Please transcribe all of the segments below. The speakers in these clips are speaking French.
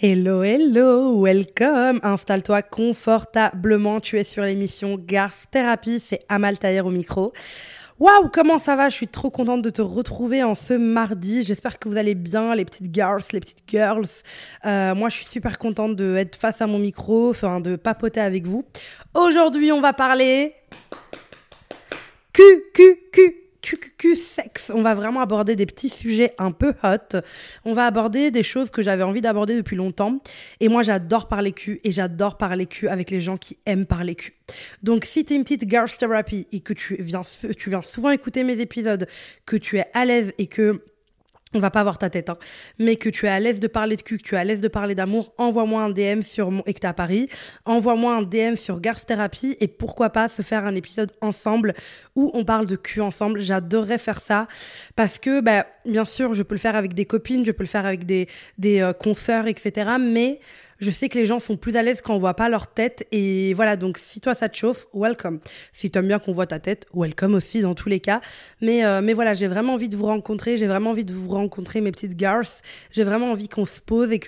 Hello, hello, welcome, installe-toi confortablement, tu es sur l'émission Girls Therapy, c'est Amal Taïer au micro. Waouh, comment ça va? Je suis trop contente de te retrouver en ce mardi, j'espère que vous allez bien les petites girls. Moi je suis super contente d'être face à mon micro, enfin de papoter avec vous. Aujourd'hui on va parler sexe. On va vraiment aborder des petits sujets un peu hot. On va aborder des choses que j'avais envie d'aborder depuis longtemps. Et moi, j'adore parler cul et j'adore parler cul avec les gens qui aiment parler cul. Donc, si t'es une petite Girls Therapy et que tu viens souvent écouter mes épisodes, que tu es à l'aise et que... on va pas voir ta tête, hein. Mais que tu es à l'aise de parler de cul, que tu es à l'aise de parler d'amour, envoie-moi un DM sur et que t'es à Paris, envoie-moi un DM sur Girls Therapy et pourquoi pas se faire un épisode ensemble où on parle de cul ensemble. J'adorerais faire ça parce que, bien sûr, je peux le faire avec des copines, je peux le faire avec des consoeurs, etc. Mais je sais que les gens sont plus à l'aise quand on voit pas leur tête et voilà, donc si toi ça te chauffe, welcome. Si t'aimes bien qu'on voit ta tête, welcome aussi dans tous les cas. Mais voilà, j'ai vraiment envie de vous rencontrer, mes petites girls. J'ai vraiment envie qu'on se pose et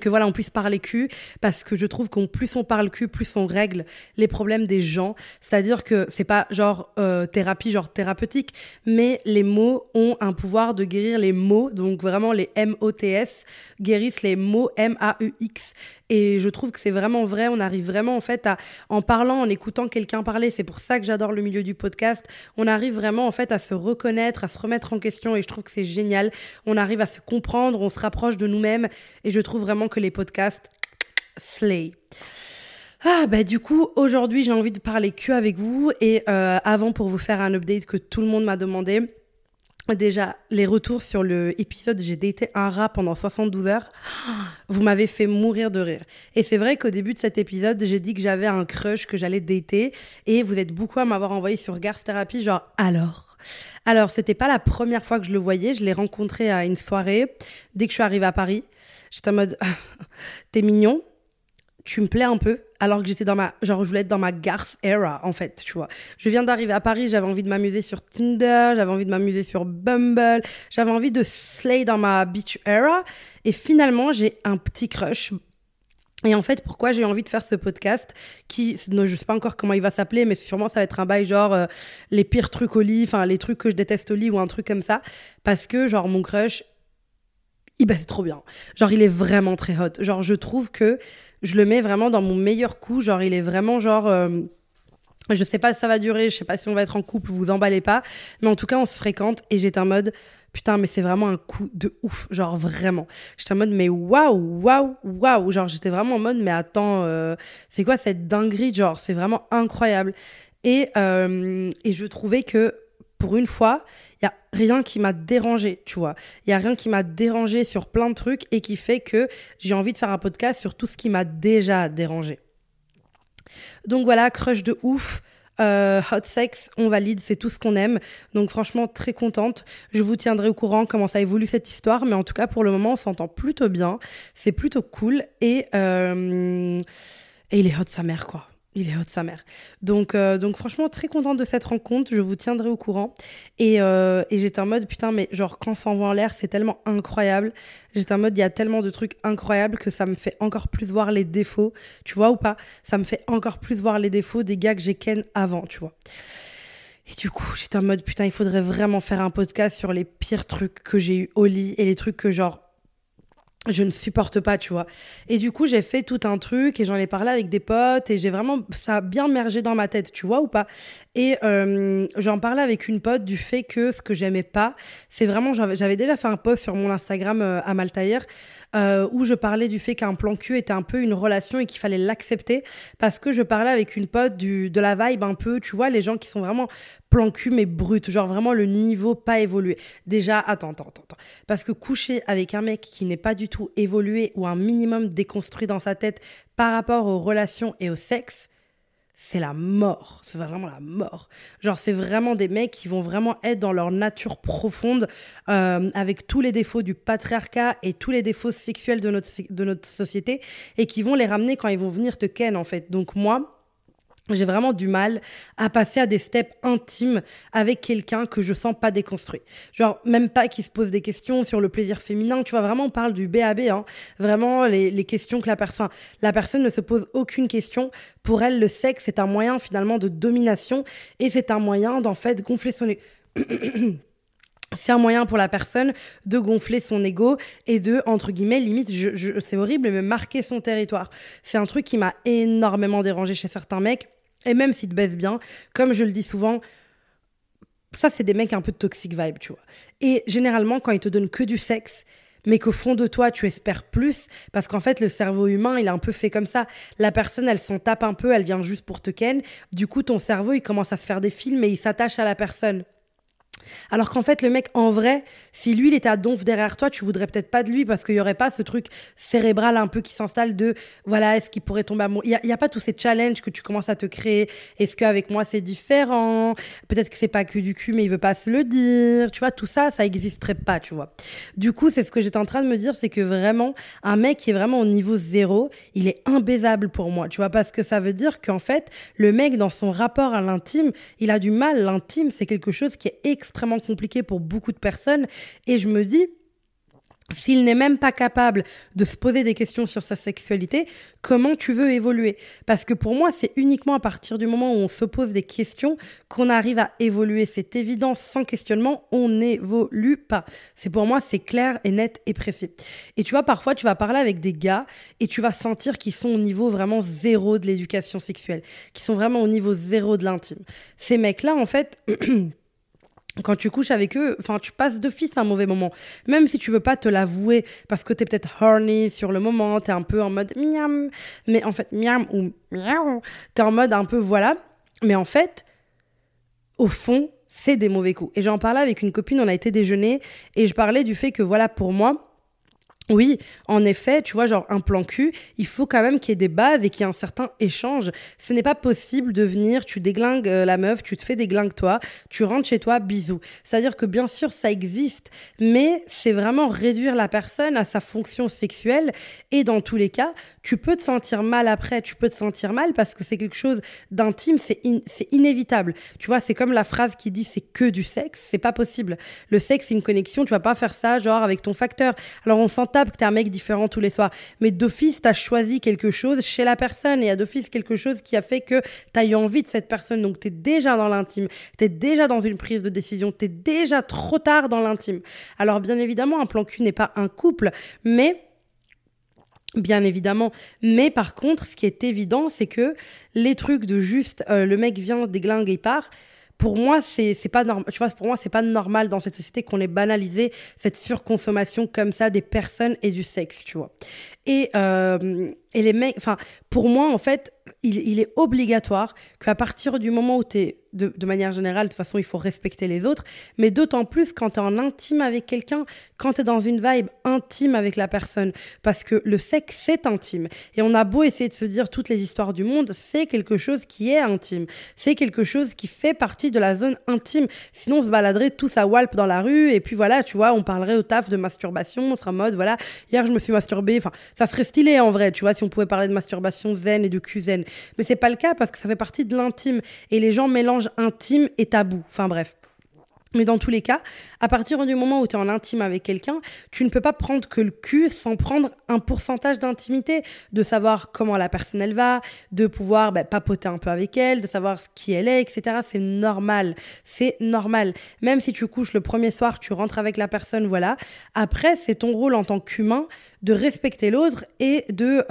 que voilà, on puisse parler cul, parce que je trouve qu'on plus on parle cul, plus on règle les problèmes des gens. C'est-à-dire que c'est pas genre thérapie, genre thérapeutique, mais les mots ont un pouvoir de guérir les maux, donc vraiment les M-O-T-S guérissent les maux M-A-U-X. Et je trouve que c'est vraiment vrai, on arrive vraiment en fait en écoutant quelqu'un parler, c'est pour ça que j'adore le milieu du podcast, on arrive vraiment en fait à se reconnaître, à se remettre en question et je trouve que c'est génial, on arrive à se comprendre, on se rapproche de nous-mêmes et je trouve vraiment que les podcasts slay. Du coup, aujourd'hui j'ai envie de parler cul avec vous et avant pour vous faire un update que tout le monde m'a demandé, déjà, les retours sur l'épisode « J'ai daté un rat pendant 72 heures », vous m'avez fait mourir de rire. Et c'est vrai qu'au début de cet épisode, j'ai dit que j'avais un crush, que j'allais dater, et vous êtes beaucoup à m'avoir envoyé sur Girls Therapy, genre « Alors, c'était pas la première fois que je le voyais, je l'ai rencontré à une soirée. Dès que je suis arrivée à Paris, j'étais en mode « T'es mignon, tu me plais un peu ». Alors que j'étais je voulais être dans ma garce era, en fait, tu vois. Je viens d'arriver à Paris, j'avais envie de m'amuser sur Tinder, j'avais envie de m'amuser sur Bumble, j'avais envie de slay dans ma beach era. Et finalement, j'ai un petit crush. Et en fait, pourquoi j'ai envie de faire ce podcast qui, je sais pas encore comment il va s'appeler, mais sûrement ça va être un bail genre les pires trucs au lit, enfin les trucs que je déteste au lit ou un truc comme ça. Parce que genre mon crush... il baisse trop bien. Genre, il est vraiment très hot. Genre, je trouve que je le mets vraiment dans mon meilleur coup. Genre, il est vraiment genre... je sais pas si ça va durer, je sais pas si on va être en couple, vous emballez pas. Mais en tout cas, on se fréquente et j'étais en mode... putain, mais c'est vraiment un coup de ouf. Genre, vraiment. J'étais en mode, mais waouh. Genre, j'étais vraiment en mode, mais attends, c'est quoi cette dinguerie? Genre, c'est vraiment incroyable. Et je trouvais que... pour une fois, il n'y a rien qui m'a dérangée, tu vois. Il n'y a rien qui m'a dérangée sur plein de trucs et qui fait que j'ai envie de faire un podcast sur tout ce qui m'a déjà dérangée. Donc voilà, crush de ouf, hot sex, on valide, c'est tout ce qu'on aime. Donc franchement, très contente. Je vous tiendrai au courant comment ça évolue cette histoire. Mais en tout cas, pour le moment, on s'entend plutôt bien. C'est plutôt cool. Et il est hot sa mère, quoi. Il est hot sa mère. Donc franchement, très contente de cette rencontre. Je vous tiendrai au courant. Et j'étais en mode, putain, mais genre, quand ça envoie en l'air, c'est tellement incroyable. J'étais en mode, il y a tellement de trucs incroyables que ça me fait encore plus voir les défauts. Tu vois ou pas? Ça me fait encore plus voir les défauts des gars que j'ai ken avant, tu vois. Et du coup, j'étais en mode, putain, il faudrait vraiment faire un podcast sur les pires trucs que j'ai eu au lit et les trucs que genre... je ne supporte pas, tu vois. Et du coup, j'ai fait tout un truc et j'en ai parlé avec des potes et j'ai vraiment... ça a bien mergé dans ma tête, tu vois ou pas? Et j'en parlais avec une pote du fait que ce que j'aimais pas, c'est vraiment... j'avais déjà fait un post sur mon Instagram à Maltaïr où je parlais du fait qu'un plan cul était un peu une relation et qu'il fallait l'accepter parce que je parlais avec une pote de la vibe un peu, tu vois, les gens qui sont vraiment plan cul mais brut, genre vraiment le niveau pas évolué. Déjà, attends. Parce que coucher avec un mec qui n'est pas du tout évolué ou un minimum déconstruit dans sa tête par rapport aux relations et au sexe, c'est la mort, c'est vraiment la mort. Genre, c'est vraiment des mecs qui vont vraiment être dans leur nature profonde avec tous les défauts du patriarcat et tous les défauts sexuels de notre société et qui vont les ramener quand ils vont venir te ken, en fait. Donc moi, J'ai vraiment du mal à passer à des steps intimes avec quelqu'un que je sens pas déconstruit. Genre, même pas qu'il se pose des questions sur le plaisir féminin. Tu vois, vraiment, on parle du BAB, hein. Vraiment, les questions que la personne ne se pose aucune question. Pour elle, le sexe, c'est un moyen, finalement, de domination. Et c'est un moyen, d'en fait, gonfler son... C'est un moyen pour la personne de gonfler son ego et de, entre guillemets, limite, c'est horrible, mais marquer son territoire. C'est un truc qui m'a énormément dérangée chez certains mecs. Et même s'ils te baissent bien, comme je le dis souvent, ça, c'est des mecs un peu toxic vibe, tu vois. Et généralement, quand ils te donnent que du sexe, mais qu'au fond de toi, tu espères plus, parce qu'en fait, le cerveau humain, il est un peu fait comme ça. La personne, elle s'en tape un peu, elle vient juste pour te ken. Du coup, ton cerveau, il commence à se faire des films et il s'attache à la personne. Alors qu'en fait, le mec, en vrai, si lui, il était à donf derrière toi, tu voudrais peut-être pas de lui parce qu'il y aurait pas ce truc cérébral un peu qui s'installe de, voilà, est-ce qu'il pourrait tomber amoureux ? Il y a pas tous ces challenges que tu commences à te créer. Est-ce qu'avec moi, c'est différent ? Peut-être que c'est pas que du cul, mais il veut pas se le dire. Tu vois, tout ça, ça existerait pas, tu vois. Du coup, c'est ce que j'étais en train de me dire, c'est que vraiment, un mec qui est vraiment au niveau zéro, il est imbaisable pour moi, tu vois, parce que ça veut dire qu'en fait, le mec, dans son rapport à l'intime, il a du mal. L'intime, c'est quelque chose qui est extrêmement compliqué pour beaucoup de personnes. Et je me dis, s'il n'est même pas capable de se poser des questions sur sa sexualité, comment tu veux évoluer ? Parce que pour moi, c'est uniquement à partir du moment où on se pose des questions qu'on arrive à évoluer. C'est évident, sans questionnement, on n'évolue pas. C'est pour moi, c'est clair et net et précis. Et tu vois, parfois, tu vas parler avec des gars et tu vas sentir qu'ils sont au niveau vraiment zéro de l'éducation sexuelle, qu'ils sont vraiment au niveau zéro de l'intime. Ces mecs-là, en fait... Quand tu couches avec eux, enfin, tu passes d'office un mauvais moment. Même si tu veux pas te l'avouer parce que t'es peut-être horny sur le moment, t'es un peu en mode miam, mais en fait miam ou miam, t'es en mode un peu voilà, mais en fait, au fond, c'est des mauvais coups. Et j'en parlais avec une copine, on a été déjeuner et je parlais du fait que voilà, pour moi, oui, en effet, tu vois, genre un plan cul, il faut quand même qu'il y ait des bases et qu'il y ait un certain échange. Ce n'est pas possible de venir, tu déglingues la meuf, tu te fais déglinguer toi, tu rentres chez toi, bisous. C'est-à-dire que bien sûr, ça existe, mais c'est vraiment réduire la personne à sa fonction sexuelle. Et dans tous les cas, tu peux te sentir mal après, tu peux te sentir mal parce que c'est quelque chose d'intime, c'est inévitable. Tu vois, c'est comme la phrase qui dit c'est que du sexe, c'est pas possible. Le sexe, c'est une connexion, tu vas pas faire ça genre avec ton facteur. Alors on s'entend que t'es un mec différent tous les soirs. Mais d'office, t'as choisi quelque chose chez la personne et à d'office, quelque chose qui a fait que t'as eu envie de cette personne. Donc, t'es déjà dans l'intime. T'es déjà dans une prise de décision. T'es déjà trop tard dans l'intime. Alors, bien évidemment, un plan cul n'est pas un couple, mais... Bien évidemment. Mais par contre, ce qui est évident, c'est que les trucs de juste le mec vient, déglingue et il part... Pour moi, c'est pas normal. Tu vois, pour moi, c'est pas normal dans cette société qu'on ait banalisé cette surconsommation comme ça des personnes et du sexe, tu vois. Et les mecs, enfin, pour moi, en fait, il est obligatoire qu'à partir du moment où t'es, de manière générale, de toute façon, il faut respecter les autres, mais d'autant plus quand t'es en intime avec quelqu'un, quand t'es dans une vibe intime avec la personne, parce que le sexe, c'est intime. Et on a beau essayer de se dire toutes les histoires du monde, c'est quelque chose qui est intime. C'est quelque chose qui fait partie de la zone intime. Sinon, on se baladerait tous à Walp dans la rue, et puis voilà, tu vois, on parlerait au taf de masturbation, on serait en mode, voilà, hier, je me suis masturbée, enfin, ça serait stylé en vrai, tu vois, si on pouvait parler de masturbation zen et de cul zen. Mais c'est pas le cas parce que ça fait partie de l'intime et les gens mélangent intime et tabou. Enfin bref. Mais dans tous les cas, à partir du moment où tu es en intime avec quelqu'un, tu ne peux pas prendre que le cul sans prendre un pourcentage d'intimité, de savoir comment la personne elle va, de pouvoir papoter un peu avec elle, de savoir qui elle est, etc. C'est normal, c'est normal. Même si tu couches le premier soir, tu rentres avec la personne, voilà. Après, c'est ton rôle en tant qu'humain de respecter l'autre et de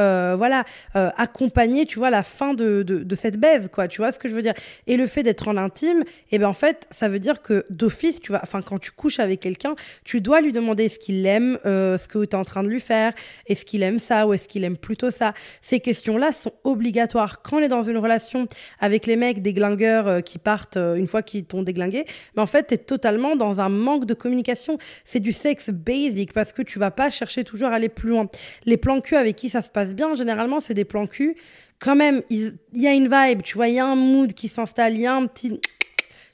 accompagner, tu vois, la fin de cette baise, quoi. Tu vois ce que je veux dire ? Et le fait d'être en intime, eh ben en fait, ça veut dire que d'office, tu vas, enfin, quand tu couches avec quelqu'un, tu dois lui demander ce qu'il aime, ce que tu es en train de lui faire, est-ce qu'il aime ça ou est-ce qu'il aime plutôt ça. Ces questions-là sont obligatoires. Quand on est dans une relation avec les mecs déglingueurs qui partent une fois qu'ils t'ont déglingué, mais en fait, tu es totalement dans un manque de communication. C'est du sexe basic parce que tu vas pas chercher toujours à aller plus loin. Les plans cul avec qui ça se passe bien, généralement, c'est des plans cul. Quand même, il y a une vibe, tu vois, il y a un mood qui s'installe, il y a un petit...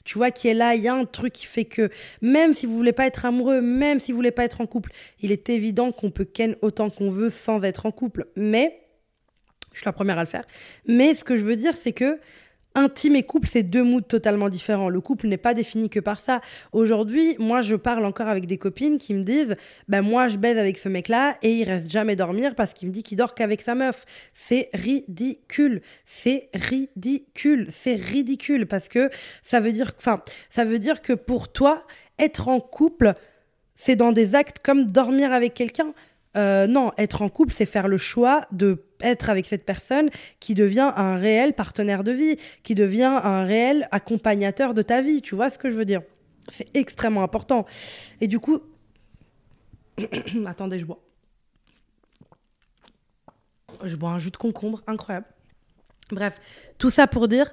Tu vois, qui est là, il y a un truc qui fait que même si vous voulez pas être amoureux, même si vous voulez pas être en couple, il est évident qu'on peut ken autant qu'on veut sans être en couple. Mais, je suis la première à le faire, mais ce que je veux dire, c'est que intime et couple, c'est deux moods totalement différents. Le couple n'est pas défini que par ça. Aujourd'hui, moi, je parle encore avec des copines qui me disent bah, « Moi, je baise avec ce mec-là et il reste jamais dormir parce qu'il me dit qu'il dort qu'avec sa meuf. » C'est ridicule. C'est ridicule. C'est ridicule parce que ça veut dire que pour toi, être en couple, c'est dans des actes comme dormir avec quelqu'un. Non, être en couple, c'est faire le choix d'être avec cette personne qui devient un réel partenaire de vie, qui devient un réel accompagnateur de ta vie. Tu vois ce que je veux dire ? C'est extrêmement important. Et du coup... Attendez, je bois. Je bois un jus de concombre, incroyable. Bref, tout ça pour dire...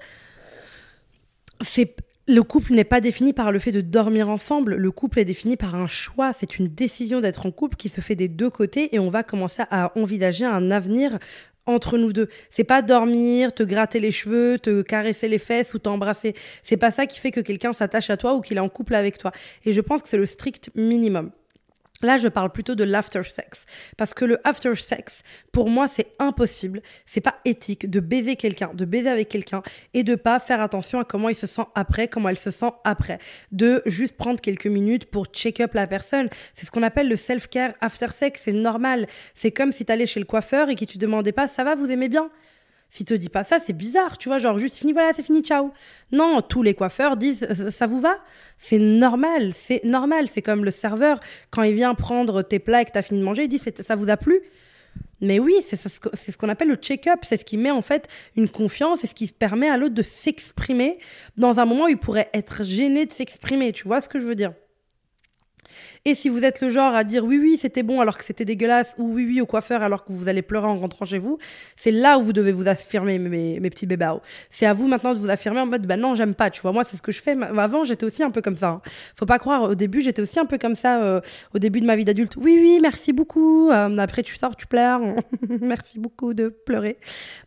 Le couple n'est pas défini par le fait de dormir ensemble. Le couple est défini par un choix. C'est une décision d'être en couple qui se fait des deux côtés et on va commencer à envisager un avenir entre nous deux. C'est pas dormir, te gratter les cheveux, te caresser les fesses ou t'embrasser. C'est pas ça qui fait que quelqu'un s'attache à toi ou qu'il est en couple avec toi. Et je pense que c'est le strict minimum. Là, je parle plutôt de l'after sex. Parce que le after sex, pour moi, c'est impossible. C'est pas éthique de baiser quelqu'un, de baiser avec quelqu'un et de pas faire attention à comment il se sent après, comment elle se sent après. De juste prendre quelques minutes pour check-up la personne. C'est ce qu'on appelle le self-care after sex. C'est normal. C'est comme si t'allais chez le coiffeur et qu'il te demandait pas « ça va, vous aimez bien ?» S'il te dit pas ça, c'est bizarre, tu vois, genre juste fini, voilà, c'est fini, ciao. Non, tous les coiffeurs disent, ça vous va ? C'est normal, c'est normal. C'est comme le serveur, quand il vient prendre tes plats et que t'as fini de manger, il dit, ça vous a plu ? Mais oui, c'est ce qu'on appelle le check-up, c'est ce qui met en fait une confiance, c'est ce qui permet à l'autre de s'exprimer dans un moment où il pourrait être gêné de s'exprimer, tu vois ce que je veux dire ? Et si vous êtes le genre à dire oui c'était bon alors que c'était dégueulasse ou oui au coiffeur alors que vous allez pleurer en rentrant chez vous, c'est là où vous devez vous affirmer mes petits bébés. C'est à vous maintenant de vous affirmer en mode non j'aime pas, tu vois, moi c'est ce que je fais. Avant j'étais aussi un peu comme ça, hein. Faut pas croire, au début j'étais aussi un peu comme ça au début de ma vie d'adulte, oui merci beaucoup, après tu sors, tu pleures merci beaucoup de pleurer.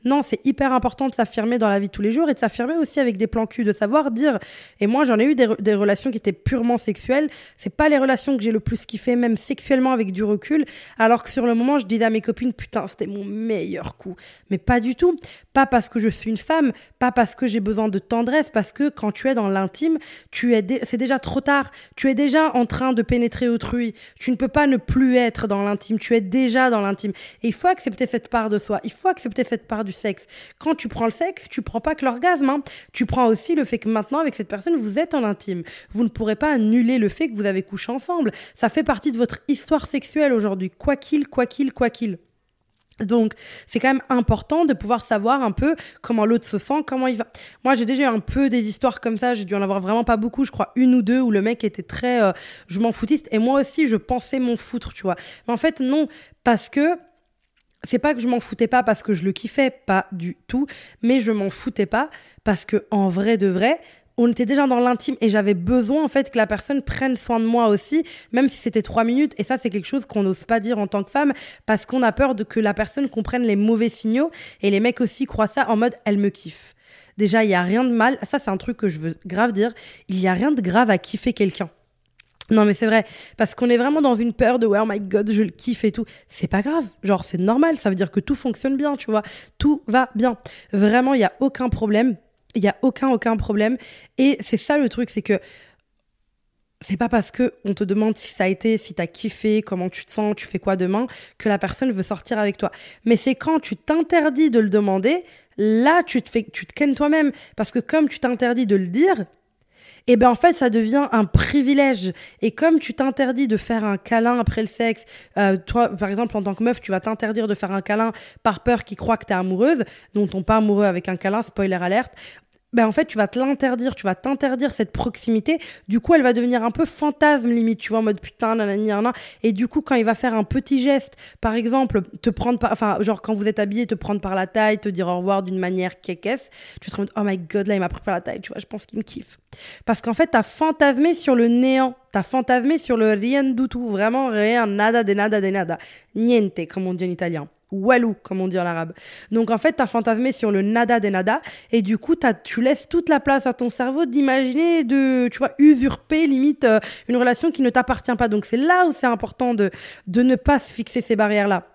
Non, c'est hyper important de s'affirmer dans la vie de tous les jours et de s'affirmer aussi avec des plans cul, de savoir dire. Et moi j'en ai eu des relations qui étaient purement sexuelles, c'est pas les relations que j'ai le plus kiffé, même sexuellement avec du recul, alors que sur le moment je disais à mes copines putain c'était mon meilleur coup. Mais pas du tout, pas parce que je suis une femme, pas parce que j'ai besoin de tendresse, parce que quand tu es dans l'intime c'est déjà trop tard, tu es déjà en train de pénétrer autrui, tu ne peux pas ne plus être dans l'intime, tu es déjà dans l'intime. Et il faut accepter cette part de soi, il faut accepter cette part du sexe. Quand tu prends le sexe, tu prends pas que l'orgasme, hein. Tu prends aussi le fait que maintenant avec cette personne vous êtes en intime, vous ne pourrez pas annuler le fait que vous avez couché ensemble. Ça fait partie de votre histoire sexuelle aujourd'hui, quoi qu'il. Donc, c'est quand même important de pouvoir savoir un peu comment l'autre se sent, comment il va. Moi, j'ai déjà eu un peu des histoires comme ça, j'ai dû en avoir vraiment pas beaucoup, je crois une ou deux, où le mec était très je m'en foutiste, et moi aussi, je pensais m'en foutre, tu vois. Mais en fait, non, parce que c'est pas que je m'en foutais pas parce que je le kiffais, pas du tout, mais je m'en foutais pas parce que, en vrai de vrai, on était déjà dans l'intime et j'avais besoin en fait que la personne prenne soin de moi aussi, même si c'était 3 minutes. Et ça, c'est quelque chose qu'on n'ose pas dire en tant que femme parce qu'on a peur que la personne comprenne les mauvais signaux. Et les mecs aussi croient ça en mode « elle me kiffe ». Déjà, il n'y a rien de mal. Ça, c'est un truc que je veux grave dire. Il n'y a rien de grave à kiffer quelqu'un. Non, mais c'est vrai, parce qu'on est vraiment dans une peur de « oh my god, je le kiffe et tout ». C'est pas grave, genre c'est normal, ça veut dire que tout fonctionne bien, tu vois. Tout va bien. Vraiment, il n'y a aucun problème. Il n'y a aucun problème. Et c'est ça le truc, c'est que c'est pas parce qu'on te demande si ça a été, si t'as kiffé, comment tu te sens, tu fais quoi demain, que la personne veut sortir avec toi. Mais c'est quand tu t'interdis de le demander, là, tu te kennes toi-même. Parce que comme tu t'interdis de le dire, et ben en fait, ça devient un privilège. Et comme tu t'interdis de faire un câlin après le sexe, toi, par exemple, en tant que meuf, tu vas t'interdire de faire un câlin par peur qu'ils croient que t'es amoureuse, dont on n'est pas amoureux avec un câlin, spoiler alerte. Ben en fait, tu vas te l'interdire, tu vas t'interdire cette proximité. Du coup, elle va devenir un peu fantasme limite, tu vois, en mode putain, nanana. Et du coup, quand il va faire un petit geste, par exemple, quand vous êtes habillé, te prendre par la taille, te dire au revoir d'une manière kékesse, tu te rends oh my god, là, il m'a pris par la taille, tu vois, je pense qu'il me kiffe. Parce qu'en fait, t'as fantasmé sur le néant, t'as fantasmé sur le rien du tout, vraiment rien, nada, de nada, de nada. Niente, comme on dit en italien. Walou, comme on dit en arabe. Donc en fait, t'as fantasmé sur le nada des nada et du coup, tu laisses toute la place à ton cerveau d'imaginer, usurper limite une relation qui ne t'appartient pas. Donc c'est là où c'est important de ne pas se fixer ces barrières-là.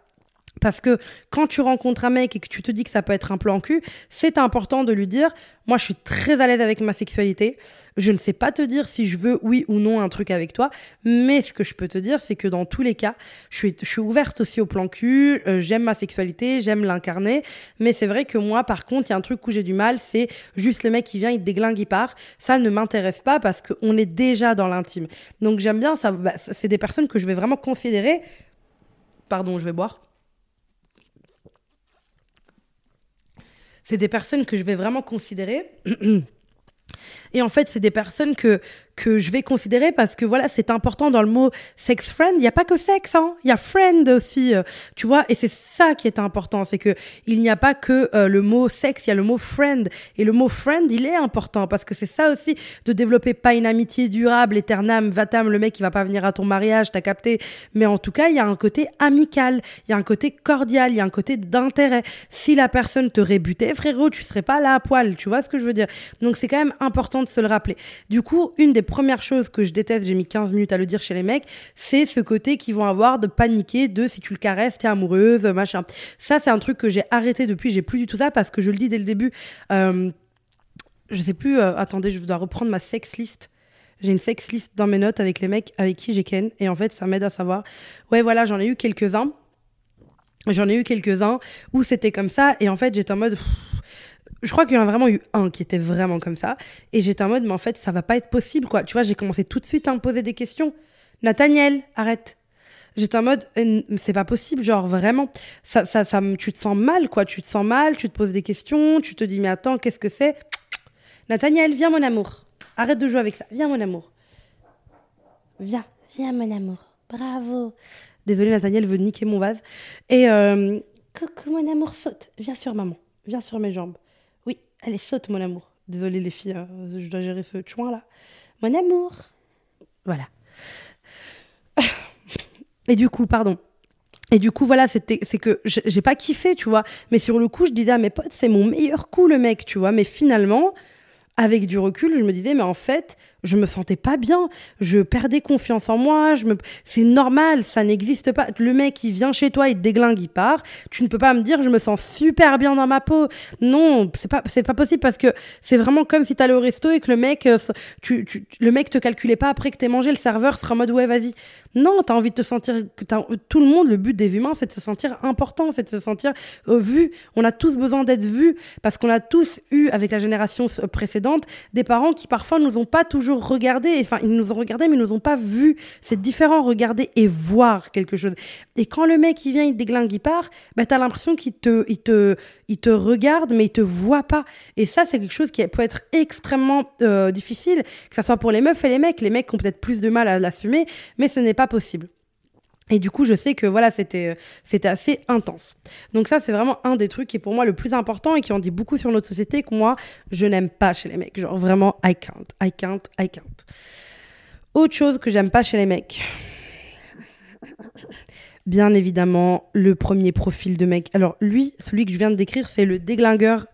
Parce que quand tu rencontres un mec et que tu te dis que ça peut être un plan cul, c'est important de lui dire « Moi, je suis très à l'aise avec ma sexualité. Je ne sais pas te dire si je veux oui ou non un truc avec toi. Mais ce que je peux te dire, c'est que dans tous les cas, je suis ouverte aussi au plan cul. J'aime ma sexualité, j'aime l'incarner. Mais c'est vrai que moi, par contre, il y a un truc où j'ai du mal. C'est juste le mec qui vient, il te déglingue, il part. Ça ne m'intéresse pas parce qu'on est déjà dans l'intime. Donc, j'aime bien ça. Bah, c'est des personnes que je vais vraiment considérer... Pardon, je vais boire. C'est des personnes que je vais vraiment considérer. Et en fait, c'est des personnes que je vais considérer parce que voilà, c'est important dans le mot sex friend. Il n'y a pas que sexe, hein. Il y a friend aussi, tu vois. Et c'est ça qui est important. C'est que il n'y a pas que le mot sexe, il y a le mot friend. Et le mot friend, il est important parce que c'est ça aussi de développer pas une amitié durable, éternam, vatam, le mec, il va pas venir à ton mariage, t'as capté. Mais en tout cas, il y a un côté amical, il y a un côté cordial, il y a un côté d'intérêt. Si la personne te rébutait, frérot, tu serais pas là à poil. Tu vois ce que je veux dire? Donc, c'est quand même important de se le rappeler. Du coup, une des premières choses que je déteste, j'ai mis 15 minutes à le dire chez les mecs, c'est ce côté qu'ils vont avoir de paniquer, de si tu le caresses, t'es amoureuse, machin. Ça, c'est un truc que j'ai arrêté depuis, j'ai plus du tout ça parce que je le dis dès le début. Je sais plus, attendez, je dois reprendre ma sex list. J'ai une sex list dans mes notes avec les mecs avec qui j'ai ken et en fait, ça m'aide à savoir. Ouais, voilà, j'en ai eu quelques-uns où c'était comme ça et en fait, j'étais en mode... Je crois qu'il y en a vraiment eu un qui était vraiment comme ça. Et j'étais en mode, mais en fait, ça va pas être possible, quoi. Tu vois, j'ai commencé tout de suite à me poser des questions. Nathaniel, arrête. J'étais en mode, c'est pas possible, genre vraiment. Ça, tu te sens mal, quoi. Tu te sens mal, tu te poses des questions, tu te dis, mais attends, qu'est-ce que c'est ? Nathaniel, viens, mon amour. Arrête de jouer avec ça. Viens, mon amour. Viens, mon amour. Bravo. Désolée, Nathaniel veut niquer mon vase. Et coucou, mon amour, saute. Viens sur maman. Viens sur mes jambes. Allez, saute, mon amour. Désolée, les filles, je dois gérer ce chouin, là. Mon amour. Voilà. Et du coup, pardon. Et du coup, voilà, c'est que j'ai pas kiffé, tu vois. Mais sur le coup, je disais à mes potes, c'est mon meilleur coup, le mec, tu vois. Mais finalement... Avec du recul, je me disais, mais en fait, je me sentais pas bien. Je perdais confiance en moi. C'est normal, ça n'existe pas. Le mec, il vient chez toi, il te déglingue, il part. Tu ne peux pas me dire, je me sens super bien dans ma peau. Non, c'est pas possible parce que c'est vraiment comme si t'allais au resto et que le mec, le mec te calculait pas après que t'aies mangé. Le serveur sera en mode, ouais, vas-y. Non, t'as envie de te sentir... Tout le monde, le but des humains, c'est de se sentir important, c'est de se sentir vu. On a tous besoin d'être vus parce qu'on a tous eu, avec la génération précédente, des parents qui parfois ne nous ont pas toujours regardés, enfin ils nous ont regardés mais ils ne nous ont pas vus. C'est différent regarder et voir quelque chose. Et quand le mec il vient, il déglingue, il part, bah, t'as l'impression qu'il te regarde mais il te voit pas. Et ça c'est quelque chose qui peut être extrêmement difficile, que ça soit pour les meufs et les mecs. Les mecs ont peut-être plus de mal à l'assumer mais ce n'est pas possible. Et du coup, je sais que voilà, c'était assez intense. Donc ça, c'est vraiment un des trucs qui est pour moi le plus important et qui en dit beaucoup sur notre société que moi, je n'aime pas chez les mecs. Genre vraiment, I can't. Autre chose que j'aime pas chez les mecs. Bien évidemment, le premier profil de mec. Alors lui, celui que je viens de décrire, c'est le déglingueur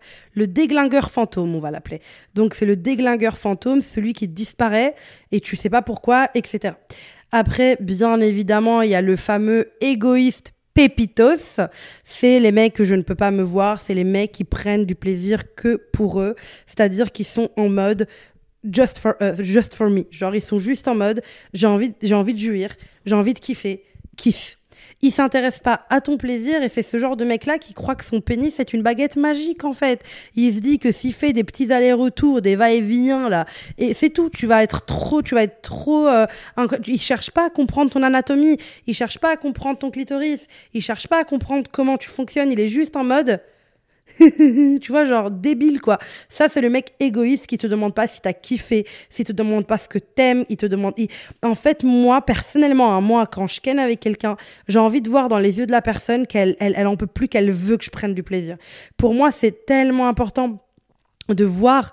fantôme, on va l'appeler. Donc c'est le déglingueur fantôme, celui qui disparaît et tu sais pas pourquoi, etc. Après, bien évidemment, il y a le fameux égoïste pépitos. C'est les mecs que je ne peux pas me voir. C'est les mecs qui prennent du plaisir que pour eux. C'est-à-dire qu'ils sont en mode just for me. Genre, ils sont juste en mode j'ai envie de jouir, j'ai envie de kiffer. Kiffe. Ils ne s'intéressent pas à ton plaisir et c'est ce genre de mec-là qui croit que son pénis c'est une baguette magique en fait. Il se dit que s'il fait des petits allers-retours, des va-et-vient là, et c'est tout, tu vas être trop... Il ne cherche pas à comprendre ton anatomie, il ne cherche pas à comprendre ton clitoris, il ne cherche pas à comprendre comment tu fonctionnes, il est juste en mode... tu vois, genre débile quoi. Ça c'est le mec égoïste qui te demande pas si t'as kiffé, si te demande pas ce que t'aimes, il te demande... En fait moi personnellement, hein, moi quand je ken avec quelqu'un, j'ai envie de voir dans les yeux de la personne qu'elle en peut plus, qu'elle veut que je prenne du plaisir. Pour moi c'est tellement important de voir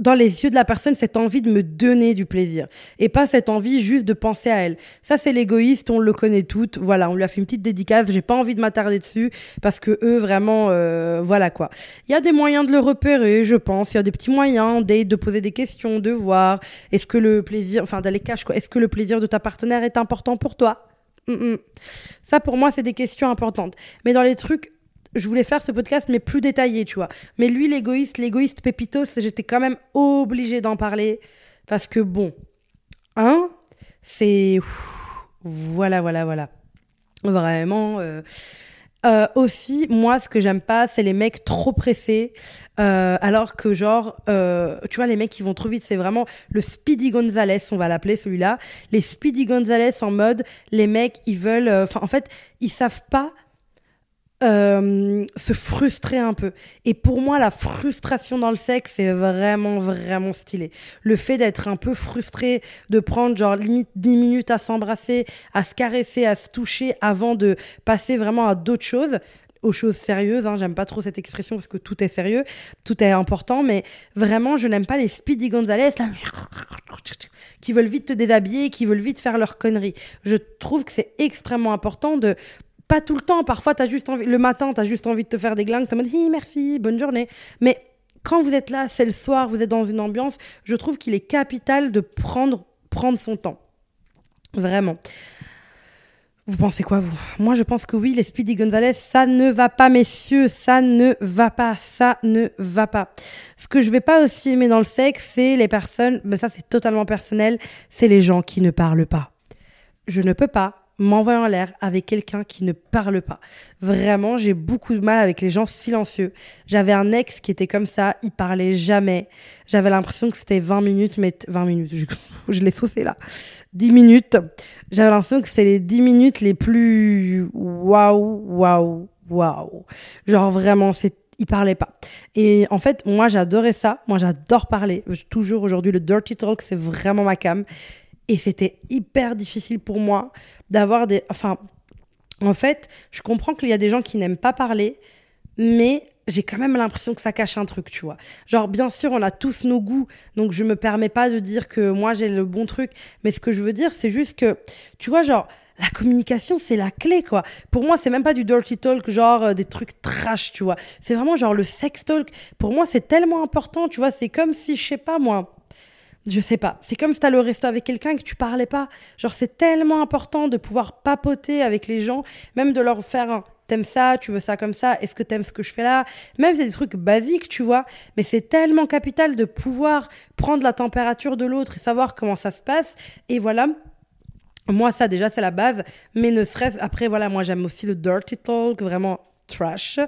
dans les yeux de la personne cette envie de me donner du plaisir et pas cette envie juste de penser à elle. Ça c'est l'égoïste, on le connaît toutes, voilà, on lui a fait une petite dédicace, j'ai pas envie de m'attarder dessus parce que eux vraiment voilà quoi. Il y a des moyens de le repérer, je pense, il y a des petits moyens de poser des questions, de voir est-ce que le plaisir, enfin d'aller cash quoi, est-ce que le plaisir de ta partenaire est important pour toi ? Ça, pour moi, c'est des questions importantes. Mais dans les trucs, je voulais faire ce podcast, mais plus détaillé, tu vois. Mais lui, l'égoïste Pépitos, j'étais quand même obligée d'en parler. Parce que bon, hein, c'est... Voilà. Vraiment... aussi, moi, ce que j'aime pas, c'est les mecs trop pressés, alors que genre, tu vois, les mecs qui vont trop vite, c'est vraiment le Speedy Gonzalez, on va l'appeler celui-là, les Speedy Gonzalez en mode, les mecs, ils veulent, enfin, en fait, ils savent pas se frustrer un peu. Et pour moi, la frustration dans le sexe, c'est vraiment, vraiment stylé. Le fait d'être un peu frustré, de prendre genre limite 10 minutes à s'embrasser, à se caresser, à se toucher avant de passer vraiment à d'autres choses, aux choses sérieuses. Hein. J'aime pas trop cette expression parce que tout est sérieux, tout est important, mais vraiment, je n'aime pas les Speedy Gonzalez là, qui veulent vite te déshabiller, qui veulent vite faire leurs conneries. Je trouve que c'est extrêmement important de... Pas tout le temps, parfois, t'as juste envie, le matin, t'as juste envie de te faire des glingues, t'es en mode « merci, bonne journée ». Mais quand vous êtes là, c'est le soir, vous êtes dans une ambiance, je trouve qu'il est capital de prendre son temps. Vraiment. Vous pensez quoi, vous ? Moi, je pense que oui, les Speedy Gonzalez, ça ne va pas, messieurs, ça ne va pas. Ce que je vais pas aussi aimer dans le sexe, c'est les personnes, mais ça, c'est totalement personnel, c'est les gens qui ne parlent pas. Je ne peux pas m'envoyer en l'air avec quelqu'un qui ne parle pas. Vraiment, j'ai beaucoup de mal avec les gens silencieux. J'avais un ex qui était comme ça, il parlait jamais. J'avais l'impression que c'était 20 minutes, mais 20 minutes, je l'ai faussé là. 10 minutes. J'avais l'impression que c'était les 10 minutes les plus waouh. Genre vraiment, il parlait pas. Et en fait, moi j'adorais ça, moi j'adore parler. Toujours aujourd'hui, le dirty talk, c'est vraiment ma came. Et c'était hyper difficile pour moi d'avoir des... Enfin, en fait, je comprends qu'il y a des gens qui n'aiment pas parler, mais j'ai quand même l'impression que ça cache un truc, tu vois. Genre, bien sûr, on a tous nos goûts, donc je me permets pas de dire que moi, j'ai le bon truc. Mais ce que je veux dire, c'est juste que, tu vois, genre, la communication, c'est la clé, quoi. Pour moi, c'est même pas du dirty talk, genre des trucs trash, tu vois. C'est vraiment genre le sex talk. Pour moi, c'est tellement important, tu vois. C'est comme si, je sais pas, moi... Je sais pas. C'est comme si t'allais au resto avec quelqu'un et que tu parlais pas. Genre, c'est tellement important de pouvoir papoter avec les gens, même de leur faire un « t'aimes ça, tu veux ça comme ça, est-ce que t'aimes ce que je fais là ?» Même c'est des trucs basiques, tu vois. Mais c'est tellement capital de pouvoir prendre la température de l'autre et savoir comment ça se passe. Et voilà. Moi, ça, déjà, c'est la base. Mais ne serait-ce... Après, voilà, moi, j'aime aussi le dirty talk, vraiment... trash,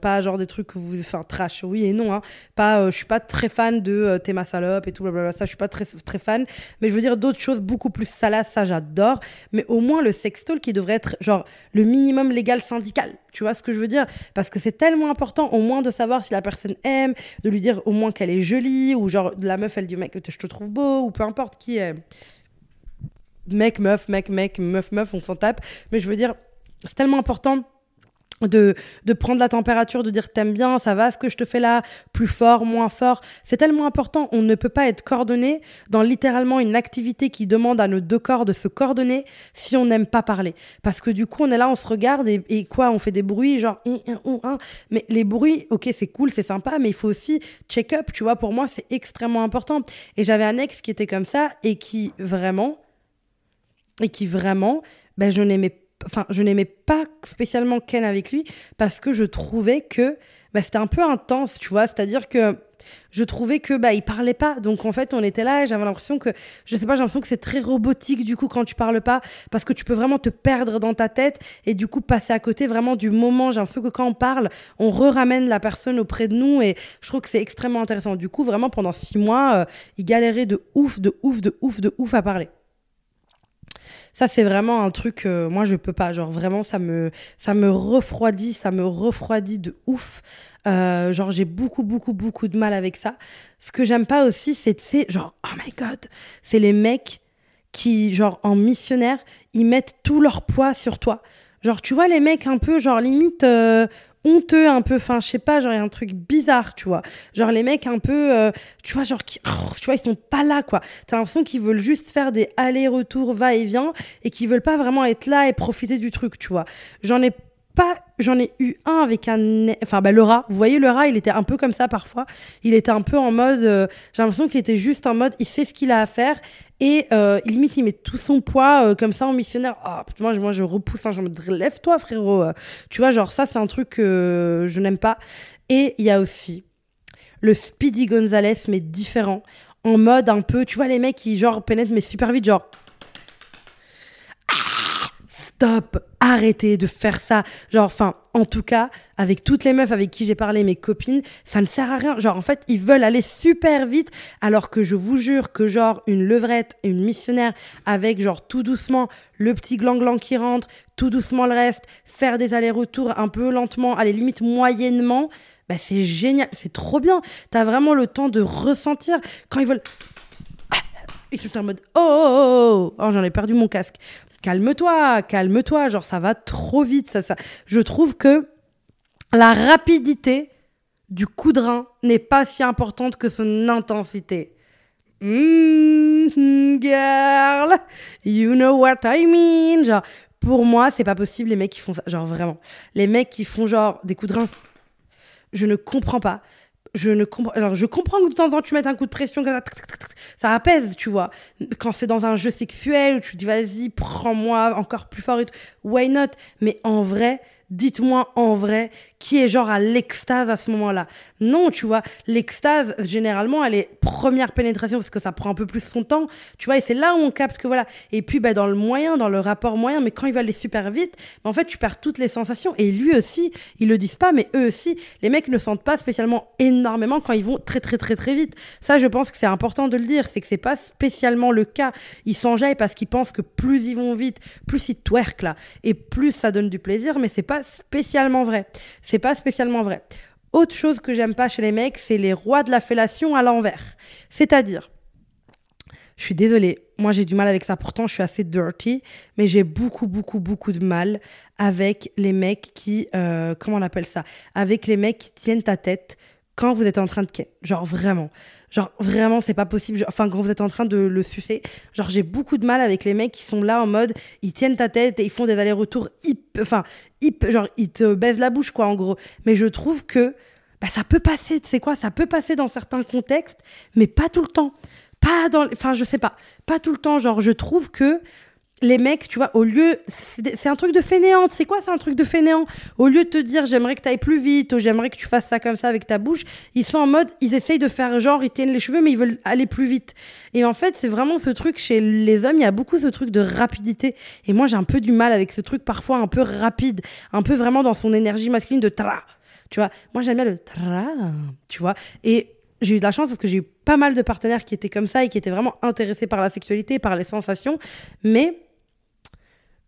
pas genre des trucs enfin trash oui et non hein. Pas je suis pas très fan de t'es ma salope et tout blablabla, ça je suis pas très fan, mais je veux dire d'autres choses beaucoup plus salaces, ça j'adore, mais au moins le sextalk qui devrait être genre le minimum légal syndical, tu vois ce que je veux dire, parce que c'est tellement important au moins de savoir si la personne aime, de lui dire au moins qu'elle est jolie, ou genre la meuf elle dit mec je te trouve beau, ou peu importe qui est mec meuf on s'en tape, mais je veux dire c'est tellement important de prendre la température, de dire t'aimes bien, ça va ce que je te fais là, plus fort, moins fort, c'est tellement important. On ne peut pas être coordonné dans littéralement une activité qui demande à nos deux corps de se coordonner si on n'aime pas parler, parce que du coup on est là, on se regarde et quoi, on fait des bruits genre mais les bruits, ok c'est cool, c'est sympa, mais il faut aussi check up, tu vois, pour moi c'est extrêmement important. Et j'avais un ex qui était comme ça et qui vraiment ben je n'aimais pas spécialement Ken avec lui, parce que je trouvais que c'était un peu intense, tu vois, c'est-à-dire que je trouvais que il parlait pas, donc en fait on était là et j'avais l'impression que j'ai l'impression que c'est très robotique du coup quand tu parles pas, parce que tu peux vraiment te perdre dans ta tête et du coup passer à côté vraiment du moment. J'ai l'impression que quand on parle on ramène la personne auprès de nous et je trouve que c'est extrêmement intéressant. Du coup vraiment pendant 6 mois il galérait de ouf à parler. Ça, c'est vraiment un truc, moi, je peux pas. Genre, vraiment, ça me refroidit de ouf. Genre, j'ai beaucoup de mal avec ça. Ce que j'aime pas aussi, c'est genre, oh my God, c'est les mecs qui, genre, en missionnaire, ils mettent tout leur poids sur toi. Genre, tu vois, les mecs un peu, genre, limite... honteux un peu, enfin je sais pas, genre il y a un truc bizarre, tu vois, genre les mecs un peu tu vois genre qui, tu vois ils sont pas là quoi, t'as l'impression qu'ils veulent juste faire des allers-retours va-et-vient et qu'ils veulent pas vraiment être là et profiter du truc, tu vois. J'en ai pas J'en ai eu un avec un... le rat. Vous voyez, le rat, il était un peu comme ça parfois. Il était un peu en mode... j'ai l'impression qu'il était juste en mode, il fait ce qu'il a à faire. Et limite, il met tout son poids comme ça en missionnaire. Oh, putain, moi, je repousse. Hein, je me dis, lève-toi, frérot. Tu vois, genre ça, c'est un truc que je n'aime pas. Et il y a aussi le Speedy Gonzalez, mais différent. En mode un peu... Tu vois, les mecs, ils genre pénètrent, mais super vite, genre... Stop, arrêtez de faire ça. Genre, enfin, en tout cas, avec toutes les meufs avec qui j'ai parlé, mes copines, ça ne sert à rien. Genre, en fait, ils veulent aller super vite, alors que je vous jure que genre une levrette, une missionnaire, avec genre tout doucement le petit glan qui rentre, tout doucement le reste, faire des allers-retours un peu lentement, allez, limite moyennement, bah c'est génial, c'est trop bien. T'as vraiment le temps de ressentir quand ils veulent. Ils sont en mode oh, j'en ai perdu mon casque. Calme-toi, genre ça va trop vite. Ça. Je trouve que la rapidité du coup de rein n'est pas si importante que son intensité. Girl, you know what I mean. Genre, pour moi, c'est pas possible les mecs qui font ça. Genre vraiment, les mecs qui font genre des coups de rein, je ne comprends pas. Alors, je comprends que de temps en temps tu mettes un coup de pression comme ça, ça apaise, tu vois. Quand c'est dans un jeu sexuel où tu te dis vas-y, prends-moi encore plus fort et tout, why not? Mais en vrai, dites-moi en vrai qui est genre à l'extase à ce moment-là. Non, tu vois, l'extase généralement elle est première pénétration parce que ça prend un peu plus son temps, tu vois, et c'est là où on capte que voilà. Et puis bah, dans le moyen, dans le rapport moyen, mais quand ils veulent aller super vite, bah, en fait tu perds toutes les sensations. Et lui aussi, ils le disent pas, mais eux aussi, les mecs ne sentent pas spécialement énormément quand ils vont très très très très vite. Ça, je pense que c'est important de le dire, c'est que c'est pas spécialement le cas. Ils s'enjaillent parce qu'ils pensent que plus ils vont vite, plus ils twerk là, et plus ça donne du plaisir, mais c'est pas spécialement vrai. Autre chose que j'aime pas chez les mecs, c'est les rois de la fellation à l'envers. C'est-à-dire, je suis désolée, moi j'ai du mal avec ça, pourtant je suis assez dirty, mais j'ai beaucoup de mal avec les mecs qui, avec les mecs qui tiennent ta tête quand vous êtes en train de ken. Genre vraiment, c'est pas possible. Quand vous êtes en train de le sucer, genre j'ai beaucoup de mal avec les mecs qui sont là en mode, ils tiennent ta tête et ils font des allers-retours genre ils te baisent la bouche quoi en gros. Mais je trouve que ça peut passer, ça peut passer dans certains contextes, mais pas tout le temps. Pas tout le temps, genre je trouve que les mecs, tu vois, au lieu... C'est un truc de fainéant. C'est un truc de fainéant. Au lieu de te dire, j'aimerais que t'ailles plus vite, ou j'aimerais que tu fasses ça comme ça avec ta bouche, ils sont en mode, ils essayent de faire genre, ils tiennent les cheveux, mais ils veulent aller plus vite. Et en fait, c'est vraiment ce truc chez les hommes, il y a beaucoup ce truc de rapidité. Et moi, j'ai un peu du mal avec ce truc parfois un peu rapide, un peu vraiment dans son énergie masculine de tra. Tu vois, moi, j'aime bien le tra, tu vois. Et j'ai eu de la chance parce que j'ai eu pas mal de partenaires qui étaient comme ça et qui étaient vraiment intéressés par la sexualité, par les sensations, mais...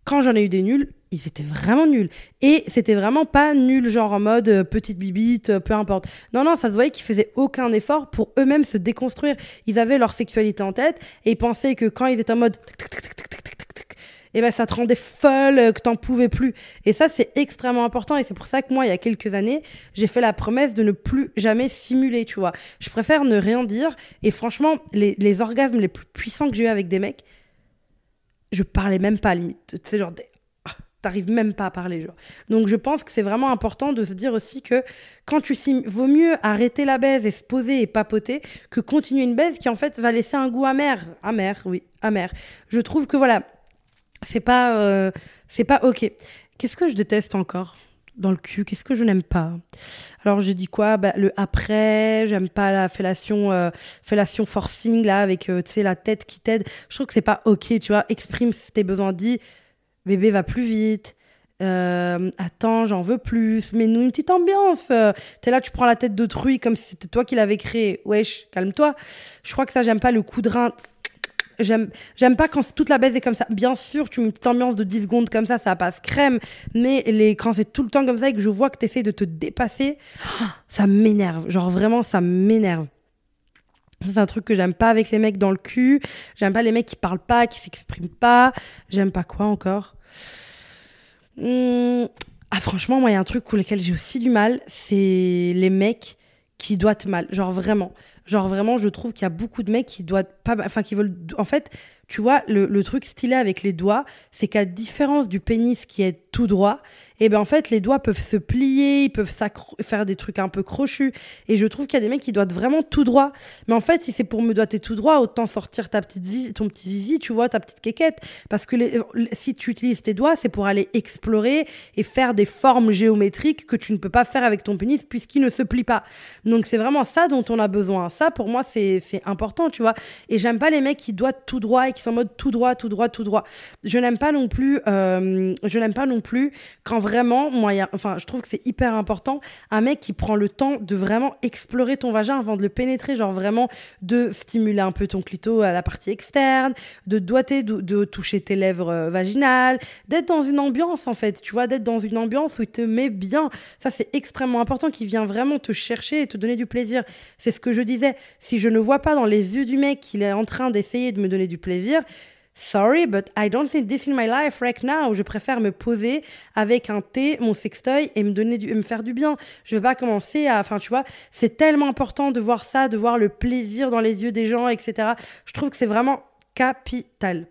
Quand j'en ai eu des nuls, ils étaient vraiment nuls. Et c'était vraiment pas nul, genre en mode petite bibite, peu importe. Non, ça se voyait qu'ils faisaient aucun effort pour eux-mêmes se déconstruire. Ils avaient leur sexualité en tête et ils pensaient que quand ils étaient en mode... Et ben ça te rendait folle, que t'en pouvais plus. Et ça, c'est extrêmement important. Et c'est pour ça que moi, il y a quelques années, j'ai fait la promesse de ne plus jamais simuler, tu vois. Je préfère ne rien dire. Et franchement, les orgasmes les plus puissants que j'ai eu avec des mecs, je parlais même pas, limite. Tu sais, genre, t'arrives même pas à parler, genre. Donc, je pense que c'est vraiment important de se dire aussi que quand tu simules, vaut mieux arrêter la baise et se poser et papoter que continuer une baise qui, en fait, va laisser un goût amer. Amer. Je trouve que, voilà, c'est pas OK. Qu'est-ce que je déteste encore dans le cul? Qu'est-ce que je n'aime pas? Alors, j'ai dit quoi? Le après, j'aime pas la fellation forcing, là, avec, la tête qui t'aide. Je trouve que c'est pas OK, tu vois. Exprime si t'es besoin, dis, bébé, va plus vite. Attends, j'en veux plus. Mets-nous une petite ambiance. T'es là, tu prends la tête d'autrui comme si c'était toi qui l'avais créée. Wesh, calme-toi. Je crois que ça, j'aime pas le coup de rein. J'aime pas quand toute la baisse est comme ça. Bien sûr, tu mets une petite ambiance de 10 secondes comme ça, ça passe crème. Mais quand c'est tout le temps comme ça et que je vois que t'essayes de te dépasser, ça m'énerve. Genre vraiment, ça m'énerve. C'est un truc que j'aime pas avec les mecs dans le cul. J'aime pas les mecs qui parlent pas, qui s'expriment pas. J'aime pas quoi encore? Ah, franchement, moi, il y a un truc pour lequel j'ai aussi du mal, c'est les mecs qui doivent mal. Genre vraiment, je trouve qu'il y a beaucoup de mecs qui doivent pas, qui veulent, en fait, Tu vois, le truc stylé avec les doigts, c'est qu'à différence du pénis qui est tout droit, et ben en fait, les doigts peuvent se plier, ils peuvent faire des trucs un peu crochus. Et je trouve qu'il y a des mecs qui doivent vraiment tout droit. Mais en fait, si c'est pour me doigter tout droit, autant sortir ton petit vivi, tu vois, ta petite quéquette. Parce que si tu utilises tes doigts, c'est pour aller explorer et faire des formes géométriques que tu ne peux pas faire avec ton pénis puisqu'il ne se plie pas. Donc c'est vraiment ça dont on a besoin. Ça, pour moi, c'est important, tu vois. Et j'aime pas les mecs qui doivent tout droit et qui sont en mode tout droit, tout droit, tout droit. Je n'aime pas non plus quand vraiment, je trouve que c'est hyper important, un mec qui prend le temps de vraiment explorer ton vagin avant de le pénétrer, genre vraiment de stimuler un peu ton clito à la partie externe, de doigter, de toucher tes lèvres vaginales, d'être dans une ambiance en fait, tu vois, d'être dans une ambiance où il te met bien. Ça, c'est extrêmement important, qu'il vient vraiment te chercher et te donner du plaisir. C'est ce que je disais. Si je ne vois pas dans les yeux du mec qu'il est en train d'essayer de me donner du plaisir, sorry, but I don't need this in my life right now. Je préfère me poser avec un thé, mon sextoy et me faire du bien. Je vais pas commencer à... Enfin, tu vois, c'est tellement important de voir ça, de voir le plaisir dans les yeux des gens, etc. Je trouve que c'est vraiment capital.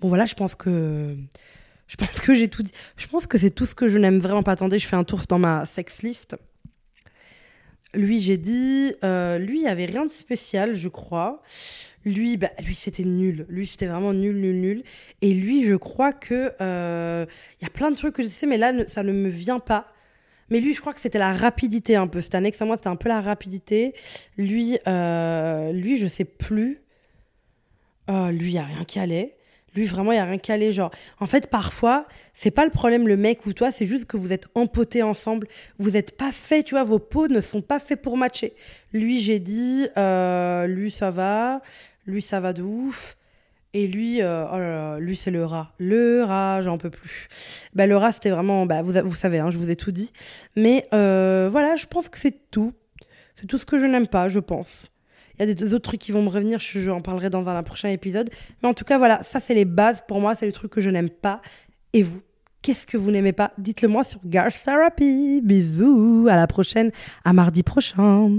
Bon, voilà, je pense que j'ai tout dit. Je pense que c'est tout ce que je n'aime vraiment pas. Attendez, je fais un tour dans ma sex list. Lui, j'ai dit... lui, il n'y avait rien de spécial, je crois. Lui, c'était nul. Lui, c'était vraiment nul. Et lui, je crois que... Il y a plein de trucs que je sais, mais là, ça ne me vient pas. Mais lui, je crois que c'était la rapidité un peu. Cet annexe à moi, c'était un peu la rapidité. Lui, je sais plus. Lui, il n'y a rien qui allait. Lui, vraiment, il n'y a rien calé. Genre, en fait, parfois, c'est pas le problème, le mec ou toi, c'est juste que vous êtes empotés ensemble. Vous n'êtes pas faits, tu vois, vos peaux ne sont pas faits pour matcher. Lui, j'ai dit, lui, ça va de ouf. Et lui, oh là là, lui, c'est le rat. Le rat, j'en peux plus. Bah, le rat, c'était vraiment, vous savez, hein, je vous ai tout dit. Mais voilà, je pense que c'est tout. C'est tout ce que je n'aime pas, je pense. Il y a des autres trucs qui vont me revenir, je en parlerai dans un prochain épisode. Mais en tout cas, voilà, ça, c'est les bases pour moi, c'est les trucs que je n'aime pas. Et vous, qu'est-ce que vous n'aimez pas ? Dites-le moi sur Girls Therapy. Bisous, à la prochaine, à mardi prochain.